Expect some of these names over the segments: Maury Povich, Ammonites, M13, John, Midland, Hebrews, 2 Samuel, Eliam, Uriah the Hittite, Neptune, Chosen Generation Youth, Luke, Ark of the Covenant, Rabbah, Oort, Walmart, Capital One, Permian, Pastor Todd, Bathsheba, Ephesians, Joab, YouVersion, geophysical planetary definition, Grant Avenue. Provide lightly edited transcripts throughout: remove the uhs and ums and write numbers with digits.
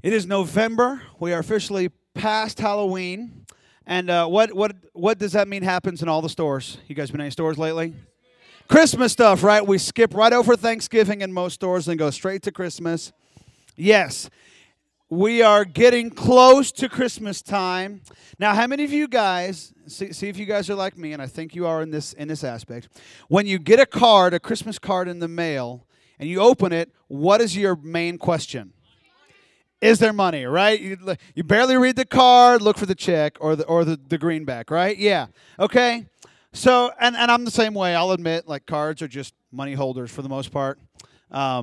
It is November. We are officially past Halloween. And what does that mean happens in all the stores? You guys been in any stores lately? Christmas stuff, right? We skip right over Thanksgiving in most stores and go straight to Christmas. Yes, we are getting close to Christmas time. Now, how many of you guys, see if you guys are like me, and I think you are in this aspect, when you get a card, a Christmas card in the mail, and you open it, what is your main question? Is there money, right? You barely read the card, look for the check or the greenback, right? Yeah. Okay. So, and I'm the same way. I'll admit, like, cards are just money holders for the most part. That's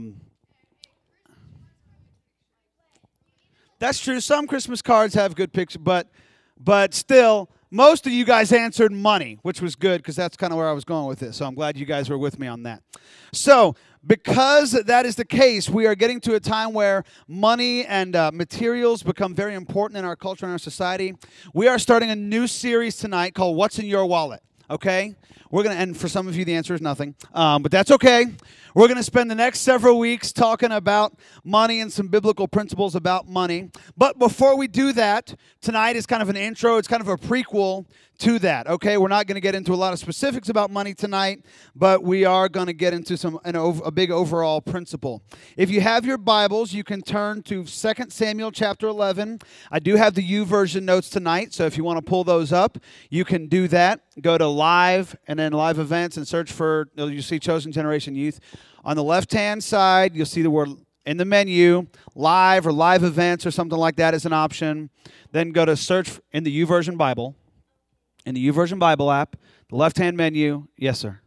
true. Some Christmas cards have good pictures, but still, most of you guys answered money, which was good because that's kind of where I was going with this. So I'm glad you guys were with me on that. So, because that is the case, we are getting to a time where money and materials become very important in our culture and our society. We are starting a new series tonight called What's in Your Wallet, okay? And for some of you, the answer is nothing, but that's okay. We're going to spend the next several weeks talking about money and some biblical principles about money. But before we do that, tonight is kind of an intro. It's kind of a prequel to that, okay? We're not going to get into a lot of specifics about money tonight, but we are going to get into a big overall principle. If you have your Bibles, you can turn to 2 Samuel chapter 11. I do have the YouVersion notes tonight, so if you want to pull those up, you can do that. Go to live and then live events and search for, you see Chosen Generation Youth. On the left-hand side, you'll see the word in the menu, live or live events or something like that is an option. Then go to search in the YouVersion Bible, in the YouVersion Bible app, the left-hand menu. Yes, sir.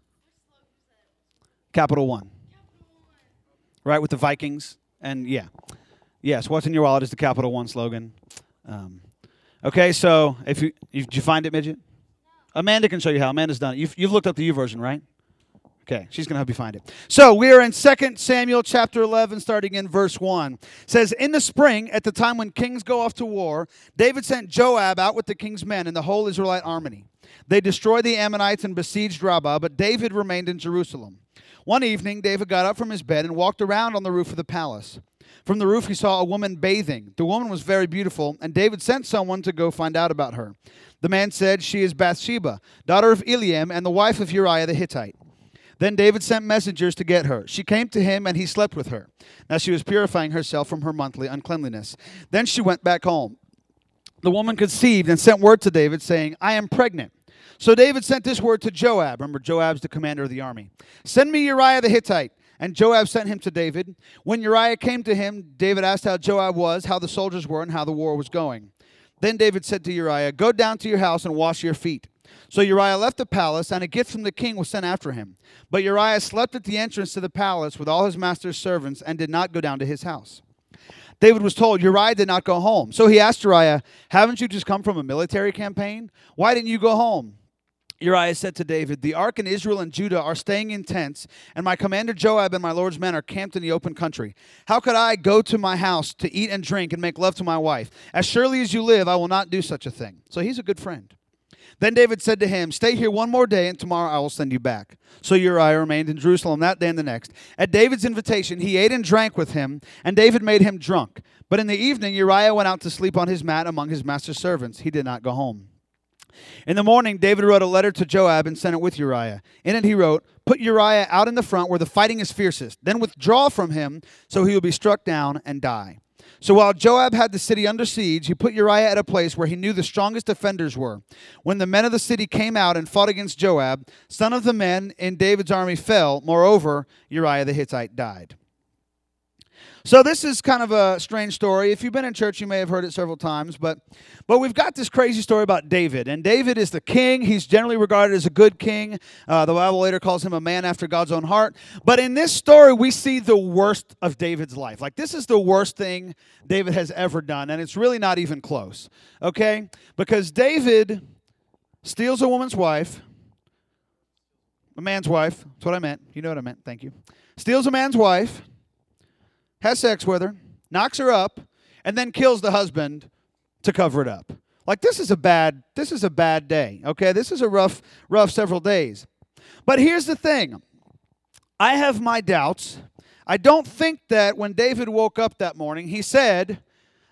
Capital One. Right, with the Vikings. And, yeah. Yes, what's in your wallet is the Capital One slogan. Okay, so if you did you find it, Midget? Amanda can show you how. Amanda's done it. You've looked up the YouVersion, right? Okay, she's going to help you find it. So we are in 2 Samuel chapter 11, starting in verse 1. It says, "In the spring, at the time when kings go off to war, David sent Joab out with the king's men and the whole Israelite army. They destroyed the Ammonites and besieged Rabbah, but David remained in Jerusalem. One evening, David got up from his bed and walked around on the roof of the palace. From the roof, he saw a woman bathing. The woman was very beautiful, and David sent someone to go find out about her. The man said, 'She is Bathsheba, daughter of Eliam, and the wife of Uriah the Hittite.' Then David sent messengers to get her. She came to him, and he slept with her. Now she was purifying herself from her monthly uncleanliness. Then she went back home. The woman conceived and sent word to David, saying, 'I am pregnant.' So David sent this word to Joab." Remember, Joab's the commander of the army. "Send me Uriah the Hittite." And Joab sent him to David. When Uriah came to him, David asked how Joab was, how the soldiers were, and how the war was going. Then David said to Uriah, "Go down to your house and wash your feet." So Uriah left the palace, and a gift from the king was sent after him. But Uriah slept at the entrance to the palace with all his master's servants and did not go down to his house. David was told Uriah did not go home. So he asked Uriah, "Haven't you just come from a military campaign? Why didn't you go home?" Uriah said to David, "The ark and Israel and Judah are staying in tents, and my commander Joab and my lord's men are camped in the open country. How could I go to my house to eat and drink and make love to my wife? As surely as you live, I will not do such a thing." So he's a good friend. Then David said to him, "Stay here one more day, and tomorrow I will send you back." So Uriah remained in Jerusalem that day and the next. At David's invitation, he ate and drank with him, and David made him drunk. But in the evening, Uriah went out to sleep on his mat among his master's servants. He did not go home. In the morning, David wrote a letter to Joab and sent it with Uriah. In it he wrote, "Put Uriah out in the front where the fighting is fiercest. Then withdraw from him so he will be struck down and die." So while Joab had the city under siege, he put Uriah at a place where he knew the strongest defenders were. When the men of the city came out and fought against Joab, some of the men in David's army fell. Moreover, Uriah the Hittite died. So this is kind of a strange story. If you've been in church, you may have heard it several times. But we've got this crazy story about David. And David is the king. He's generally regarded as a good king. The Bible later calls him a man after God's own heart. But in this story, we see the worst of David's life. Like, this is the worst thing David has ever done. And it's really not even close. Okay? Because David steals a woman's wife. A man's wife. That's what I meant. You know what I meant. Thank you. Steals a man's wife. Has sex with her, knocks her up, and then kills the husband to cover it up. Like, this is a bad day, okay? This is a rough several days. But here's the thing. I have my doubts. I don't think that when David woke up that morning, he said,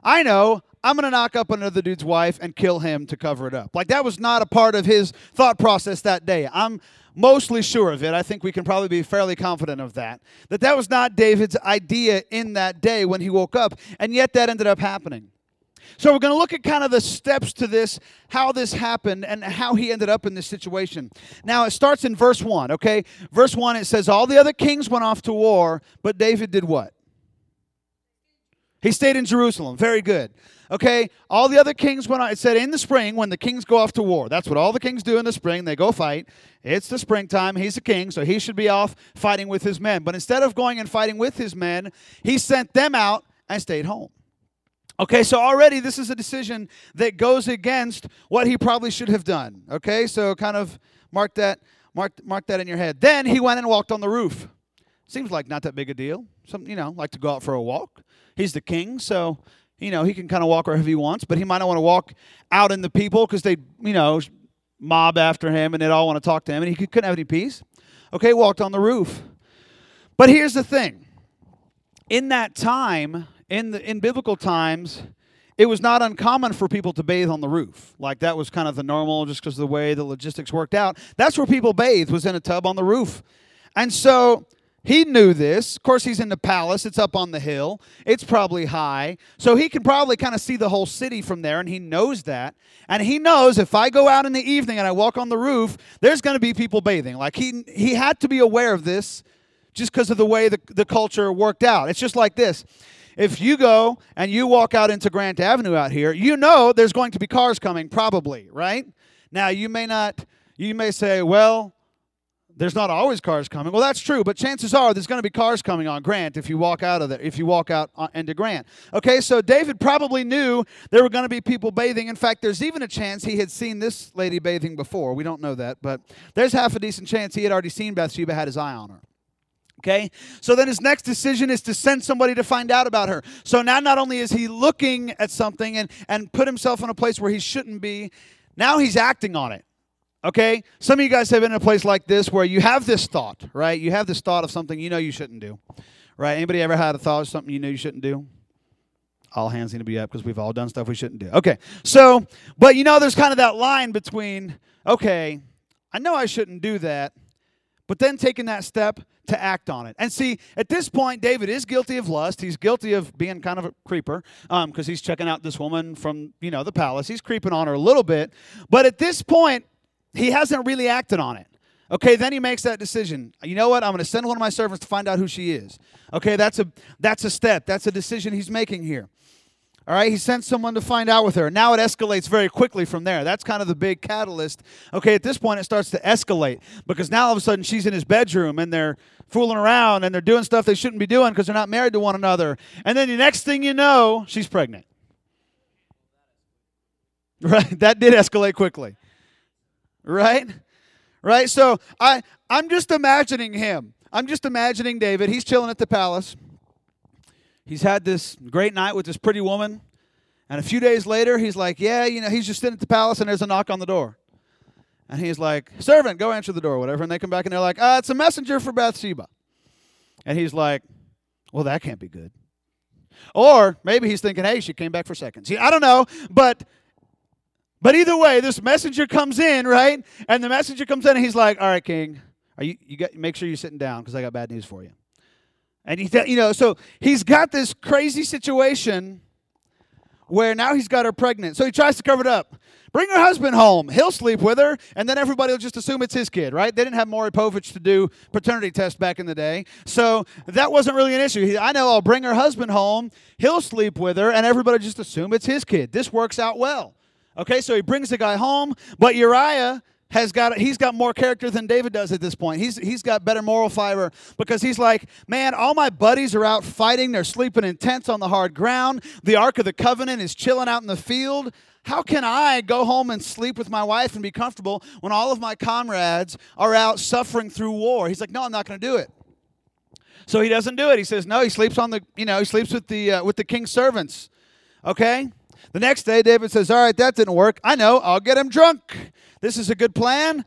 I know I'm going to knock up another dude's wife and kill him to cover it up. Like, that was not a part of his thought process that day. I'm mostly sure of it. I think we can probably be fairly confident of that. That was not David's idea in that day when he woke up, and yet that ended up happening. So we're going to look at kind of the steps to this, how this happened, and how he ended up in this situation. Now, it starts in verse 1, okay? Verse 1, it says, all the other kings went off to war, but David did what? He stayed in Jerusalem. Very good. Okay, all the other kings went on. It said in the spring when the kings go off to war. That's what all the kings do in the spring. They go fight. It's the springtime. He's a king, so he should be off fighting with his men. But instead of going and fighting with his men, he sent them out and stayed home. Okay, so already this is a decision that goes against what he probably should have done. Okay, so kind of mark that in your head. Then he went and walked on the roof. Seems like not that big a deal. Some, like to go out for a walk. He's the king, so, he can kind of walk wherever he wants, but he might not want to walk out in the people because they, mob after him and they'd all want to talk to him, and he couldn't have any peace. Okay, walked on the roof. But here's the thing. In that time, in biblical times, it was not uncommon for people to bathe on the roof. Like, that was kind of the normal just because of the way the logistics worked out. That's where people bathed, was in a tub on the roof. And so he knew this. Of course, he's in the palace. It's up on the hill. It's probably high. So he can probably kind of see the whole city from there, and he knows that. And he knows if I go out in the evening and I walk on the roof, there's going to be people bathing. Like, he had to be aware of this just because of the way the culture worked out. It's just like this. If you go and you walk out into Grant Avenue out here, there's going to be cars coming probably, right? Now, you may say, well, there's not always cars coming. Well, that's true, but chances are there's going to be cars coming on Grant if you walk out of there, if you walk out into Grant. Okay, so David probably knew there were going to be people bathing. In fact, there's even a chance he had seen this lady bathing before. We don't know that, but there's half a decent chance he had already seen Bathsheba, had his eye on her. Okay, so then his next decision is to send somebody to find out about her. So now not only is he looking at something and put himself in a place where he shouldn't be, now he's acting on it. Okay, some of you guys have been in a place like this where you have this thought, right? You have this thought of something you know you shouldn't do, right? Anybody ever had a thought of something you know you shouldn't do? All hands need to be up because we've all done stuff we shouldn't do. Okay, so, but there's kind of that line between, okay, I know I shouldn't do that, but then taking that step to act on it. And see, at this point, David is guilty of lust. He's guilty of being kind of a creeper because he's checking out this woman from, the palace. He's creeping on her a little bit. But at this point, he hasn't really acted on it. Okay, then he makes that decision. You know what? I'm going to send one of my servants to find out who she is. Okay, that's a step. That's a decision he's making here. All right, he sent someone to find out with her. Now it escalates very quickly from there. That's kind of the big catalyst. Okay, at this point it starts to escalate because now all of a sudden she's in his bedroom and they're fooling around and they're doing stuff they shouldn't be doing because they're not married to one another. And then the next thing you know, she's pregnant. Right? That did escalate quickly. Right? So I'm just imagining him. I'm just imagining David. He's chilling at the palace. He's had this great night with this pretty woman, and a few days later, he's like, he's just sitting at the palace, and there's a knock on the door. And he's like, servant, go answer the door, whatever, and they come back, and they're like, it's a messenger for Bathsheba. And he's like, well, that can't be good. Or maybe he's thinking, hey, she came back for seconds. I don't know, but either way, this messenger comes in, right? And the messenger comes in, and he's like, all right, king, make sure you're sitting down because I got bad news for you. And so he's got this crazy situation where now he's got her pregnant. So he tries to cover it up. Bring her husband home. He'll sleep with her, and then everybody will just assume it's his kid, right? They didn't have Maury Povich to do paternity tests back in the day, so that wasn't really an issue. I know I'll bring her husband home. He'll sleep with her, and everybody just assume it's his kid. This works out well. Okay, so he brings the guy home, but Uriah he's got more character than David does at this point. He's got better moral fiber because he's like, man, all my buddies are out fighting. They're sleeping in tents on the hard ground. The Ark of the Covenant is chilling out in the field. How can I go home and sleep with my wife and be comfortable when all of my comrades are out suffering through war? He's like, no, I'm not going to do it. So he doesn't do it. He says, no, he sleeps on the, he sleeps with the king's servants. Okay? The next day, David says, all right, that didn't work. I know, I'll get him drunk. This is a good plan.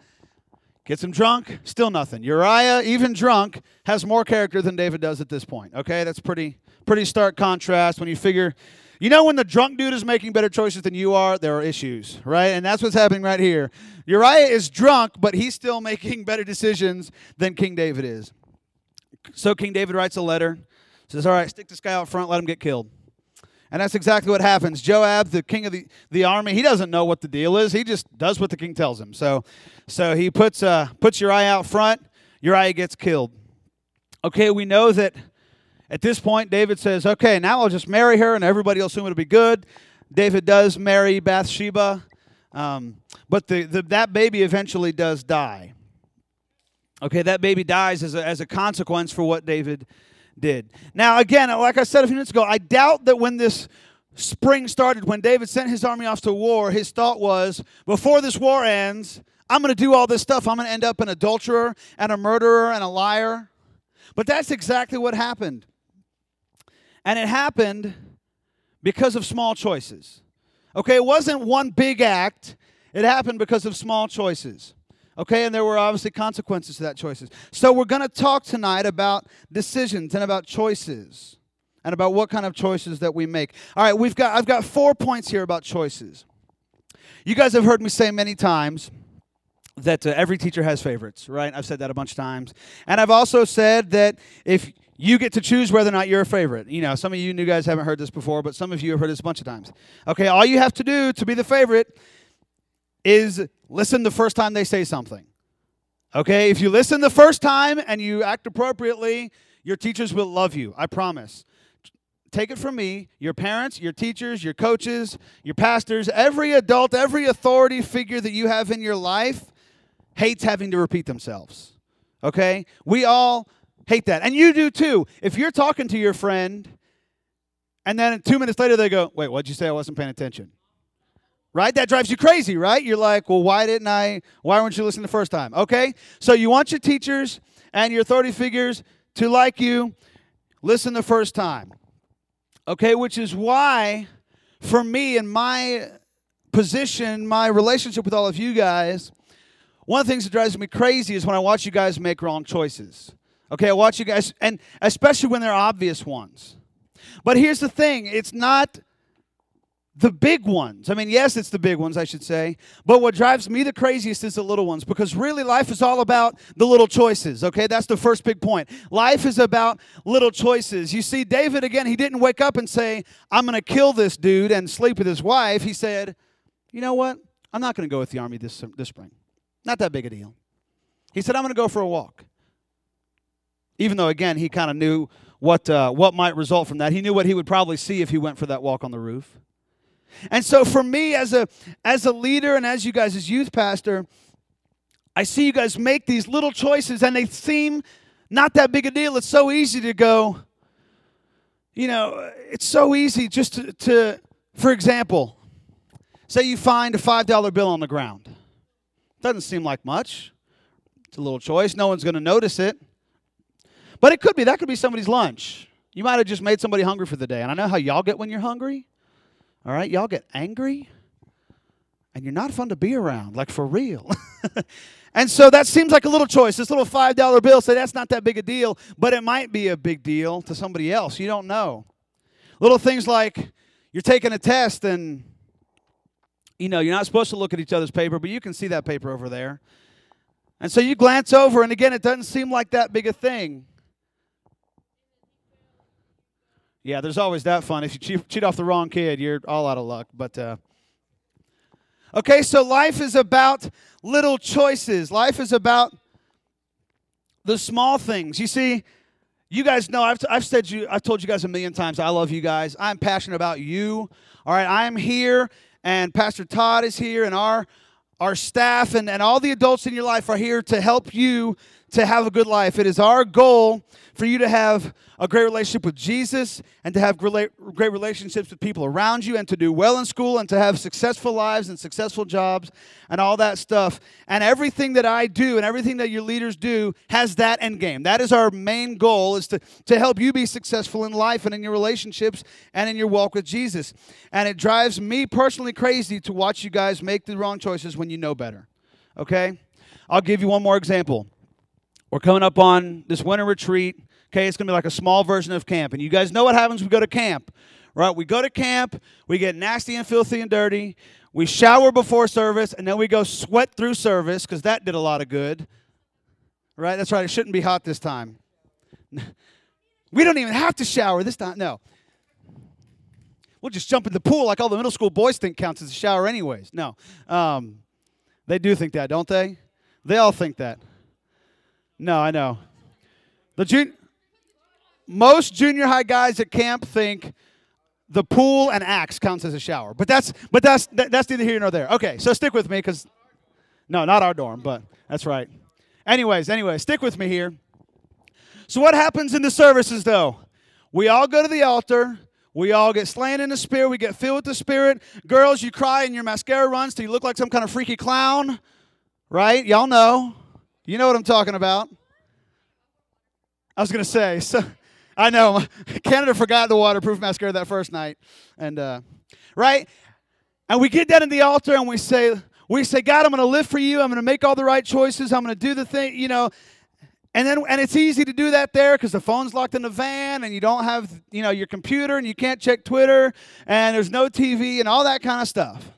Gets him drunk, still nothing. Uriah, even drunk, has more character than David does at this point. Okay, that's pretty stark contrast when you figure You know, when the drunk dude is making better choices than you are, there are issues, right? And that's what's happening right here. Uriah is drunk, but he's still making better decisions than King David is. So King David writes a letter, says, all right, stick this guy out front, let him get killed. And that's exactly what happens. Joab, the king of the army, he doesn't know what the deal is. He just does what the king tells him. So he puts Uriah out front. Uriah gets killed. Okay, we know that at this point, David says, okay, now I'll just marry her, and everybody will assume it'll be good. David does marry Bathsheba, but that baby eventually does die. Okay, that baby dies as a consequence for what David did. Now, again, like I said a few minutes ago, I doubt that when this spring started, when David sent his army off to war, his thought was, before this war ends, I'm going to do all this stuff. I'm going to end up an adulterer and a murderer and a liar. But that's exactly what happened. And it happened because of small choices. Okay, it wasn't one big act. It happened because of small choices. Okay, and there were obviously consequences to that choices. So we're going to talk tonight about decisions and about choices and about what kind of choices that we make. All right, I've got 4 points here about choices. You guys have heard me say many times that every teacher has favorites, right? I've said that a bunch of times. And I've also said that if you get to choose whether or not you're a favorite. You know, some of you new guys haven't heard this before, but some of you have heard this a bunch of times. Okay, all you have to do to be the favorite is listen the first time they say something. Okay, if you listen the first time and you act appropriately, your teachers will love you, I promise. Take it from me, your parents, your teachers, your coaches, your pastors, every adult, every authority figure that you have in your life hates having to repeat themselves. Okay, we all hate that. And you do too. If you're talking to your friend and then 2 minutes later they go, wait, what'd you say? I wasn't paying attention. Right? That drives you crazy, right? You're like, well, why weren't you listening the first time? Okay? So you want your teachers and your authority figures to like you, listen the first time. Okay? Which is why, for me and my position, my relationship with all of you guys, one of the things that drives me crazy is when I watch you guys make wrong choices. Okay, I watch you guys, and especially when they're obvious ones. But here's the thing, it's not the big ones. I mean, yes, it's the big ones, I should say. But what drives me the craziest is the little ones, because really life is all about the little choices, okay? That's the first big point. Life is about little choices. You see, David, again, he didn't wake up and say, I'm going to kill this dude and sleep with his wife. He said, you know what? I'm not going to go with the army this spring. Not that big a deal. He said, I'm going to go for a walk. Even though, again, he kind of knew what might result from that. He knew what he would probably see if he went for that walk on the roof. And so for me as a leader and as you guys as youth pastor, I see you guys make these little choices and they seem not that big a deal. It's so easy to go, you know, it's so easy just to for example, say you find a $5 bill on the ground. Doesn't seem like much. It's a little choice. No one's going to notice it. But it could be. That could be somebody's lunch. You might have just made somebody hungry for the day. And I know how y'all get when you're hungry. All right? Y'all get angry. And you're not fun to be around, like for real. And so that seems like a little choice. This little $5 bill, say that's not that big a deal. But it might be a big deal to somebody else. You don't know. Little things like you're taking a test and, you know, you're not supposed to look at each other's paper, but you can see that paper over there. And so you glance over, and again, it doesn't seem like that big a thing. Yeah, there's always that fun. If you cheat off the wrong kid, you're all out of luck. But okay, so life is about little choices. Life is about the small things. You see, you guys know I've told you guys a million times. I love you guys. I'm passionate about you. All right, I am here, and Pastor Todd is here, and our staff and all the adults in your life are here to help you to have a good life. It is our goal for you to have a great relationship with Jesus and to have great relationships with people around you and to do well in school and to have successful lives and successful jobs and all that stuff. And everything that I do and everything that your leaders do has that end game. That is our main goal, is to help you be successful in life and in your relationships and in your walk with Jesus. And it drives me personally crazy to watch you guys make the wrong choices when you know better. Okay? I'll give you one more example. We're coming up on this winter retreat. Okay, it's going to be like a small version of camp. And you guys know what happens when we go to camp, Right? We go to camp, we get nasty and filthy and dirty, we shower before service, and then we go sweat through service because that did a lot of good. Right? That's right. It shouldn't be hot this time. We don't even have to shower this time. No. We'll just jump in the pool like all the middle school boys think counts as a shower anyways. No. They do think that, don't they? They all think that. No, I know. Most junior high guys at camp think the pool and axe counts as a shower. But that's neither here nor there. Okay, so stick with me because, no, not our dorm, but that's right. Anyways, stick with me here. So what happens in the services, though? We all go to the altar. We all get slain in the Spirit. We get filled with the Spirit. Girls, you cry and your mascara runs till you look like some kind of freaky clown, right? Y'all know. You know what I'm talking about. I was going to say, so I know, Canada forgot the waterproof mascara that first night. And right? And we get down at the altar and we say, God, I'm going to live for you. I'm going to make all the right choices. I'm going to do the thing, you know. And it's easy to do that there because the phone's locked in the van and you don't have, you know, your computer and you can't check Twitter and there's no TV and all that kind of stuff.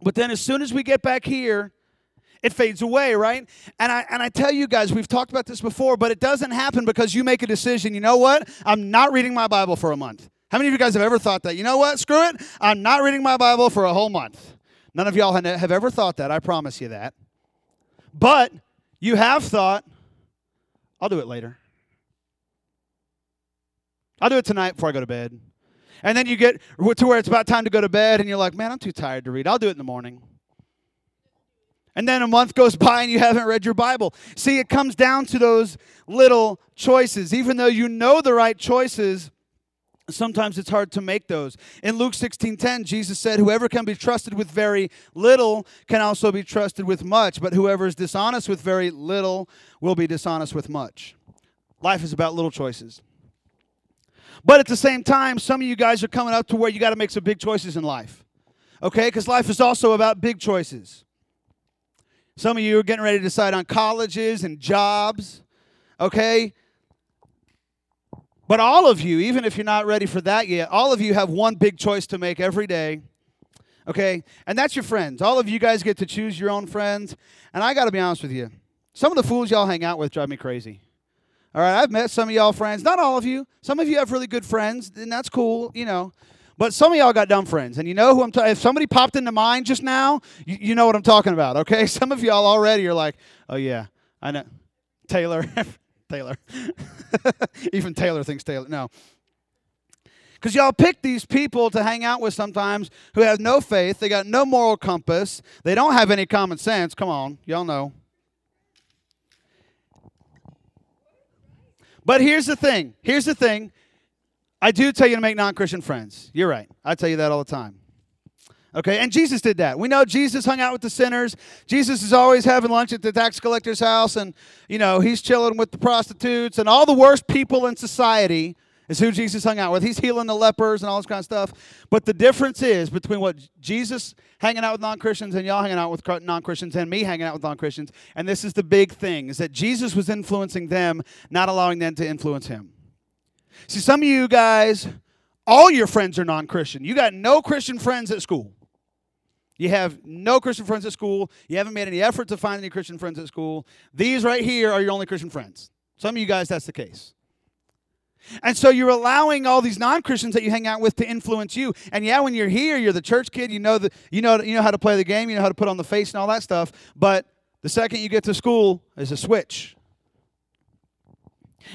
But then as soon as we get back here, it fades away, right? And I tell you guys, we've talked about this before, but it doesn't happen because you make a decision. You know what? I'm not reading my Bible for a month. How many of you guys have ever thought that? You know what? Screw it. I'm not reading my Bible for a whole month. None of y'all have ever thought that. I promise you that. But you have thought, I'll do it later. I'll do it tonight before I go to bed. And then you get to where it's about time to go to bed, and you're like, man, I'm too tired to read. I'll do it in the morning. And then a month goes by and you haven't read your Bible. See, it comes down to those little choices. Even though you know the right choices, sometimes it's hard to make those. In Luke 16:10, Jesus said, whoever can be trusted with very little can also be trusted with much, but whoever is dishonest with very little will be dishonest with much. Life is about little choices. But at the same time, some of you guys are coming up to where you got to make some big choices in life. Okay? Because life is also about big choices. Some of you are getting ready to decide on colleges and jobs, okay? But all of you, even if you're not ready for that yet, all of you have one big choice to make every day, okay? And that's your friends. All of you guys get to choose your own friends. And I got to be honest with you, some of the fools y'all hang out with drive me crazy. All right, I've met some of y'all friends. Not all of you. Some of you have really good friends, and that's cool, you know. But some of y'all got dumb friends, and you know who I'm talking about. If somebody popped into mine just now, you know what I'm talking about, okay? Some of y'all already are like, oh, yeah, I know. Taylor. Even Taylor thinks Taylor. No. Because y'all pick these people to hang out with sometimes who have no faith. They got no moral compass. They don't have any common sense. Come on. Y'all know. But here's the thing. I do tell you to make non-Christian friends. You're right. I tell you that all the time. Okay, and Jesus did that. We know Jesus hung out with the sinners. Jesus is always having lunch at the tax collector's house, and, you know, he's chilling with the prostitutes, and all the worst people in society is who Jesus hung out with. He's healing the lepers and all this kind of stuff. But the difference is between what Jesus hanging out with non-Christians and y'all hanging out with non-Christians and me hanging out with non-Christians, and this is the big thing, is that Jesus was influencing them, not allowing them to influence him. See, some of you guys, all your friends are non-Christian. You got no Christian friends at school. You have no Christian friends at school. You haven't made any effort to find any Christian friends at school. These right here are your only Christian friends. Some of you guys, that's the case. And so you're allowing all these non-Christians that you hang out with to influence you. And yeah, when you're here, you're the church kid. You know how to play the game. You know how to put on the face and all that stuff. But the second you get to school, there's a switch.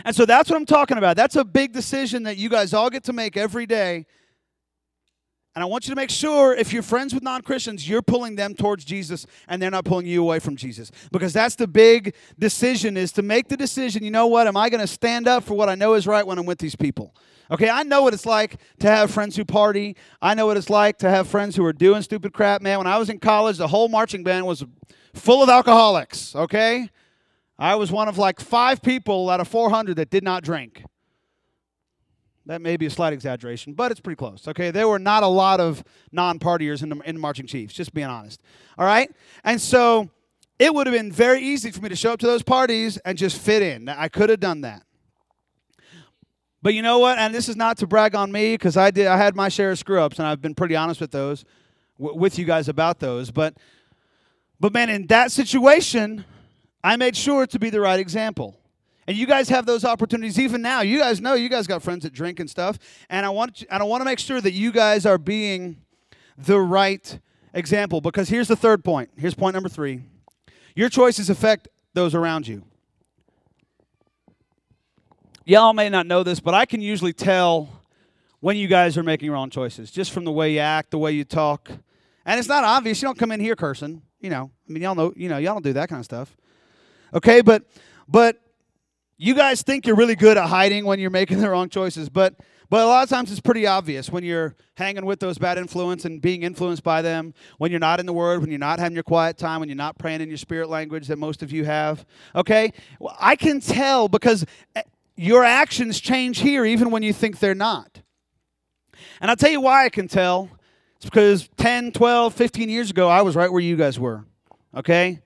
And so that's what I'm talking about. That's a big decision that you guys all get to make every day. And I want you to make sure if you're friends with non-Christians, you're pulling them towards Jesus and they're not pulling you away from Jesus. Because that's the big decision, is to make the decision, you know what, am I going to stand up for what I know is right when I'm with these people? Okay, I know what it's like to have friends who party. I know what it's like to have friends who are doing stupid crap. Man, when I was in college, the whole marching band was full of alcoholics, okay? I was one of like 5 people out of 400 that did not drink. That may be a slight exaggeration, but it's pretty close. Okay, there were not a lot of non-partiers in the Marching Chiefs, just being honest. All right? And so it would have been very easy for me to show up to those parties and just fit in. I could have done that. But you know what? And this is not to brag on me, because I had my share of screw-ups, and I've been pretty honest with those, with you guys about those. But man, in that situation, I made sure to be the right example. And you guys have those opportunities even now. You guys know you guys got friends that drink and stuff. And I want to make sure that you guys are being the right example. Because here's the third point. Here's point number 3. Your choices affect those around you. Y'all may not know this, but I can usually tell when you guys are making wrong choices, just from the way you act, the way you talk. And it's not obvious. You don't come in here cursing. You know, I mean, y'all know, you know, y'all don't do that kind of stuff. Okay, but you guys think you're really good at hiding when you're making the wrong choices, but a lot of times it's pretty obvious when you're hanging with those bad influence and being influenced by them, when you're not in the Word, when you're not having your quiet time, when you're not praying in your spirit language that most of you have, okay? Well, I can tell because your actions change here even when you think they're not. And I'll tell you why I can tell. It's because 10, 12, 15 years ago, I was right where you guys were, okay?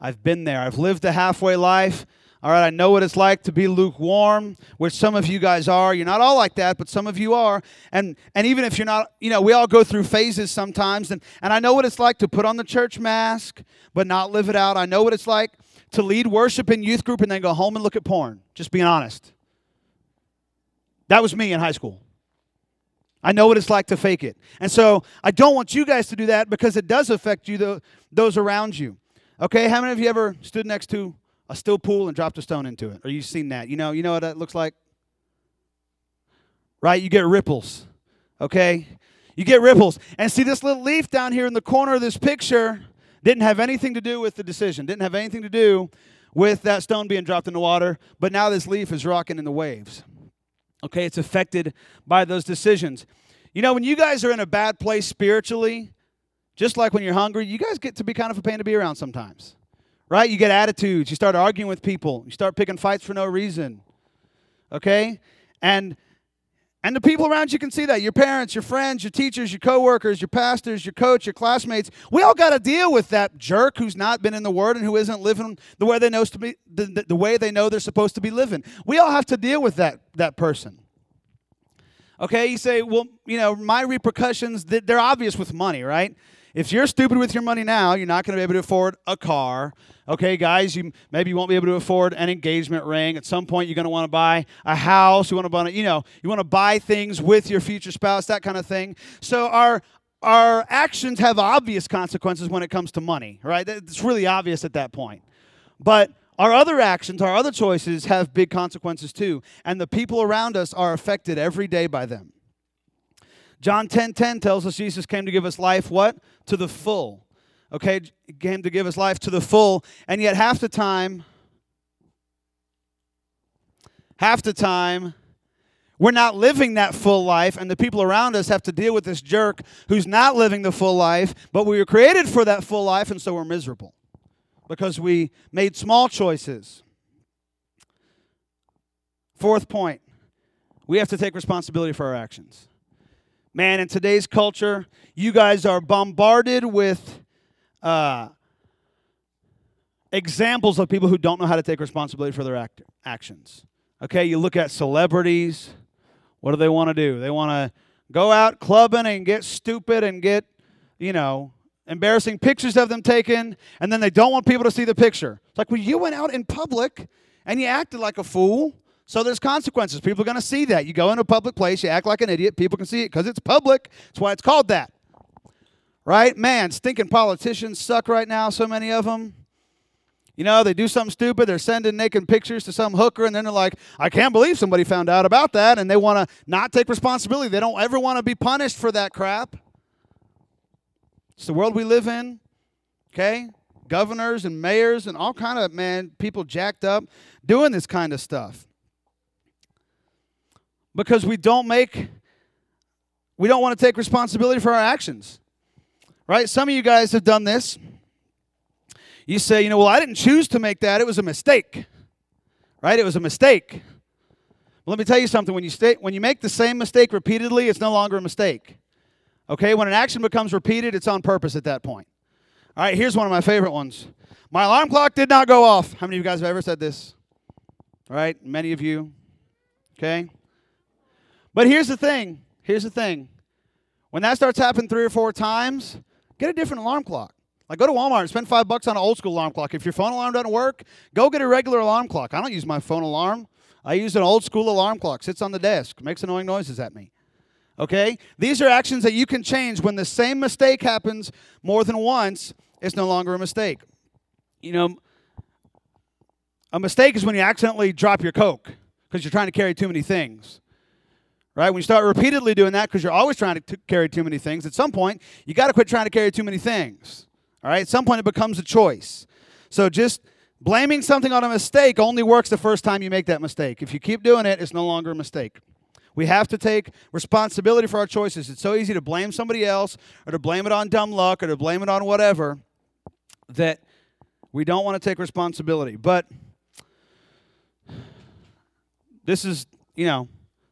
I've been there. I've lived the halfway life. All right, I know what it's like to be lukewarm, which some of you guys are. You're not all like that, but some of you are. And even if you're not, you know, we all go through phases sometimes. And I know what it's like to put on the church mask but not live it out. I know what it's like to lead worship in youth group and then go home and look at porn, just being honest. That was me in high school. I know what it's like to fake it. And so I don't want you guys to do that because it does affect you, those around you. Okay, how many of you ever stood next to a still pool and dropped a stone into it? Or you've seen that? You know what that looks like? Right? You get ripples. Okay? You get ripples. And see, this little leaf down here in the corner of this picture didn't have anything to do with the decision. Didn't have anything to do with that stone being dropped in the water. But now this leaf is rocking in the waves. Okay? It's affected by those decisions. You know, when you guys are in a bad place spiritually, just like when you're hungry, you guys get to be kind of a pain to be around sometimes. Right? You get attitudes. You start arguing with people. You start picking fights for no reason. Okay? And the people around you can see that. Your parents, your friends, your teachers, your coworkers, your pastors, your coach, your classmates. We all got to deal with that jerk who's not been in the Word and who isn't living the way they know they're supposed to be living. We all have to deal with that person. Okay? You say, well, you know, my repercussions, they're obvious with money, right? If you're stupid with your money now, you're not going to be able to afford a car. Okay, guys, maybe you won't be able to afford an engagement ring. At some point, you're going to want to buy a house. You want to buy, you want to buy things with your future spouse, that kind of thing. So our actions have obvious consequences when it comes to money, right? It's really obvious at that point. But our other actions, our other choices have big consequences too. And the people around us are affected every day by them. John 10:10 tells us Jesus came to give us life, what? To the full. Okay, he came to give us life to the full. And yet half the time, we're not living that full life. And the people around us have to deal with this jerk who's not living the full life. But we were created for that full life, and so we're miserable. Because we made small choices. Fourth point, we have to take responsibility for our actions. Man, in today's culture, you guys are bombarded with examples of people who don't know how to take responsibility for their actions. Okay, you look at celebrities. What do they want to do? They want to go out clubbing and get stupid and get, embarrassing pictures of them taken, and then they don't want people to see the picture. It's like, well, you went out in public and you acted like a fool. So there's consequences. People are going to see that. You go into a public place, you act like an idiot, people can see it because it's public. That's why it's called that. Right? Man, stinking politicians suck right now, so many of them. You know, they do something stupid. They're sending naked pictures to some hooker, and then they're like, I can't believe somebody found out about that, and they want to not take responsibility. They don't ever want to be punished for that crap. It's the world we live in, okay? Governors and mayors and all kind of, people jacked up doing this kind of stuff. Because we don't want to take responsibility for our actions, right? Some of you guys have done this. You say, well, I didn't choose to make that. It was a mistake, right? It was a mistake. Well, let me tell you something. When you make the same mistake repeatedly, it's no longer a mistake, okay? When an action becomes repeated, it's on purpose at that point. All right, here's one of my favorite ones. My alarm clock did not go off. How many of you guys have ever said this? All right, many of you, okay? But here's the thing. Here's the thing. When that starts happening 3 or 4 times, get a different alarm clock. Like, go to Walmart and spend $5 on an old school alarm clock. If your phone alarm doesn't work, go get a regular alarm clock. I don't use my phone alarm. I use an old school alarm clock. Sits on the desk, makes annoying noises at me. Okay? These are actions that you can change. When the same mistake happens more than once, it's no longer a mistake. You know, a mistake is when you accidentally drop your Coke because you're trying to carry too many things. Right? When you start repeatedly doing that because you're always trying to carry too many things, at some point, you got to quit trying to carry too many things. All right? At some point, it becomes a choice. So just blaming something on a mistake only works the first time you make that mistake. If you keep doing it, it's no longer a mistake. We have to take responsibility for our choices. It's so easy to blame somebody else or to blame it on dumb luck or to blame it on whatever that we don't want to take responsibility. But this is, you know,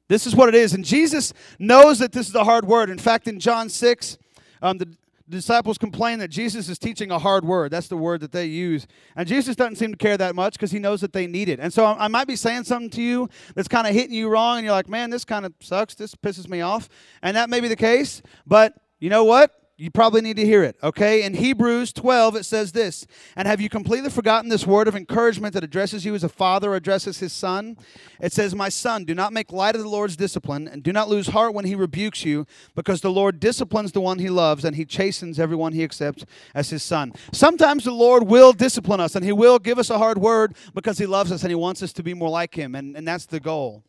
this is what it is. And Jesus knows that this is a hard word. In fact, in John 6, the disciples complain that Jesus is teaching a hard word. That's the word that they use. And Jesus doesn't seem to care that much because he knows that they need it. And so I might be saying something to you that's kind of hitting you wrong, and you're like, man, this kind of sucks. This pisses me off. And that may be the case, but you know what? You probably need to hear it, okay? In Hebrews 12, it says this, "And have you completely forgotten this word of encouragement that addresses you as a father addresses his son? It says, 'My son, do not make light of the Lord's discipline, and do not lose heart when he rebukes you, because the Lord disciplines the one he loves, and he chastens everyone he accepts as his son.'" Sometimes the Lord will discipline us, and he will give us a hard word because he loves us and he wants us to be more like him, and that's the goal.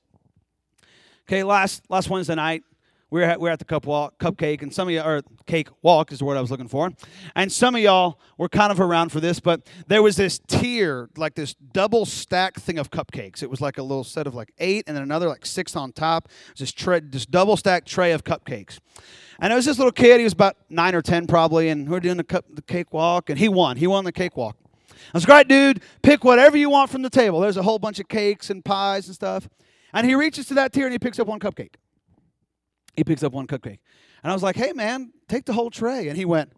Okay, last Wednesday night, We're at the cupcake, and some of you, or cake walk is the word I was looking for, and some of y'all were kind of around for this, but there was this tier, like this double stack thing of cupcakes. It was like a little set of like 8 and then another like 6 on top. It was this double stack tray of cupcakes. And it was this little kid, he was about 9 or 10 probably, and we were doing the cake walk, and he won the cake walk. I was like, "All right, dude, pick whatever you want from the table." There's a whole bunch of cakes and pies and stuff. And he reaches to that tier and he picks up one cupcake. And I was like, "Hey, man, take the whole tray." And he went,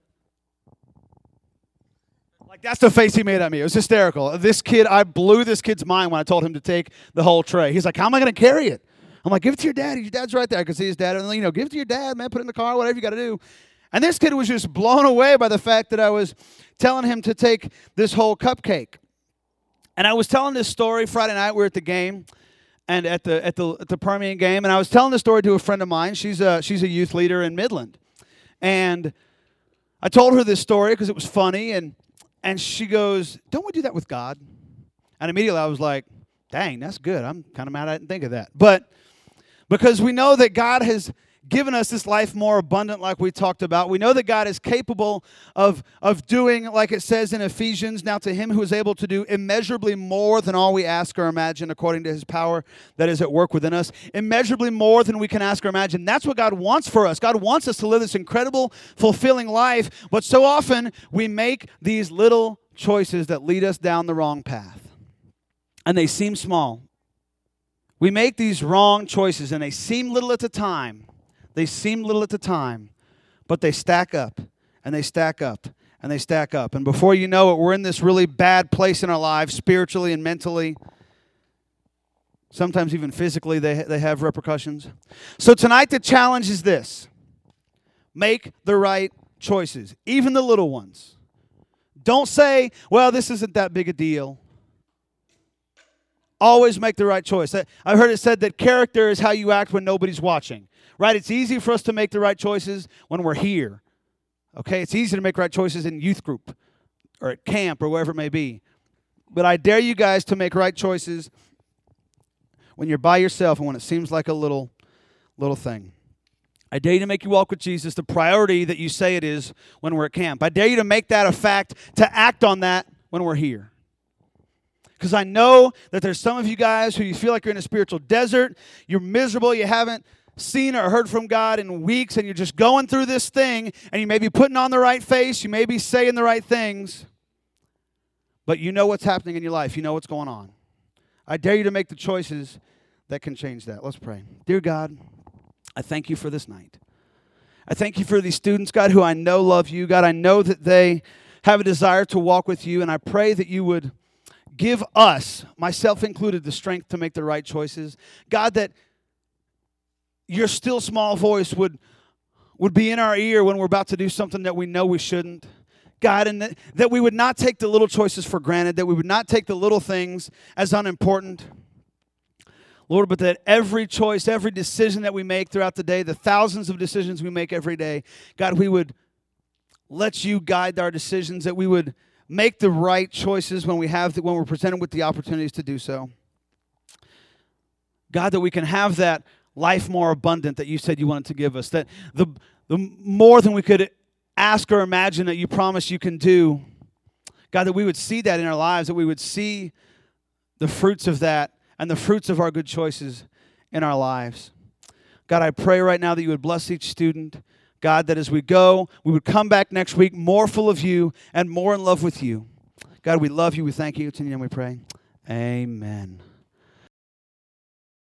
like, that's the face he made at me. It was hysterical. This kid, I blew this kid's mind when I told him to take the whole tray. He's like, "How am I going to carry it?" I'm like, "Give it to your daddy. Your dad's right there. I can see his dad. And, you know, give it to your dad, man. Put it in the car, whatever you got to do." And this kid was just blown away by the fact that I was telling him to take this whole cupcake. And I was telling this story Friday night. We were at the game. And at the Permian game, and I was telling this story to a friend of mine. She's a youth leader in Midland, and I told her this story because it was funny, and she goes, "Don't we do that with God?" And immediately I was like, "Dang, that's good. I'm kind of mad I didn't think of that," but because we know that God has given us this life more abundant, like we talked about. We know that God is capable of doing, like it says in Ephesians, "Now to him who is able to do immeasurably more than all we ask or imagine, according to his power that is at work within us." Immeasurably more than we can ask or imagine. That's what God wants for us. God wants us to live this incredible, fulfilling life, but so often we make these little choices that lead us down the wrong path. And they seem small. We make these wrong choices, and they seem little at the time. They seem little at the time, but they stack up, and they stack up, and they stack up. And before you know it, we're in this really bad place in our lives, spiritually and mentally. Sometimes even physically, they have repercussions. So tonight, the challenge is this. Make the right choices, even the little ones. Don't say, "Well, this isn't that big a deal." Always make the right choice. I've heard it said that character is how you act when nobody's watching. Right? It's easy for us to make the right choices when we're here. Okay? It's easy to make right choices in youth group or at camp or wherever it may be. But I dare you guys to make right choices when you're by yourself and when it seems like a little thing. I dare you to make your walk with Jesus the priority that you say it is when we're at camp. I dare you to make that a fact, to act on that when we're here. Because I know that there's some of you guys who you feel like you're in a spiritual desert, you're miserable, you haven't seen or heard from God in weeks, and you're just going through this thing, and you may be putting on the right face, you may be saying the right things, but you know what's happening in your life. You know what's going on. I dare you to make the choices that can change that. Let's pray. Dear God, I thank you for this night. I thank you for these students, God, who I know love you. God, I know that they have a desire to walk with you, and I pray that you would give us, myself included, the strength to make the right choices. God, that your still small voice would be in our ear when we're about to do something that we know we shouldn't. God, and that we would not take the little choices for granted, that we would not take the little things as unimportant. Lord, but that every choice, every decision that we make throughout the day, the thousands of decisions we make every day, God, we would let you guide our decisions, that we would make the right choices when we're presented with the opportunities to do so. God, that we can have that life more abundant that you said you wanted to give us, that the more than we could ask or imagine that you promise you can do, God, that we would see that in our lives, that we would see the fruits of that and the fruits of our good choices in our lives. God, I pray right now that you would bless each student. God, that as we go, we would come back next week more full of you and more in love with you. God, we love you. We thank you. It's in your name we pray. Amen.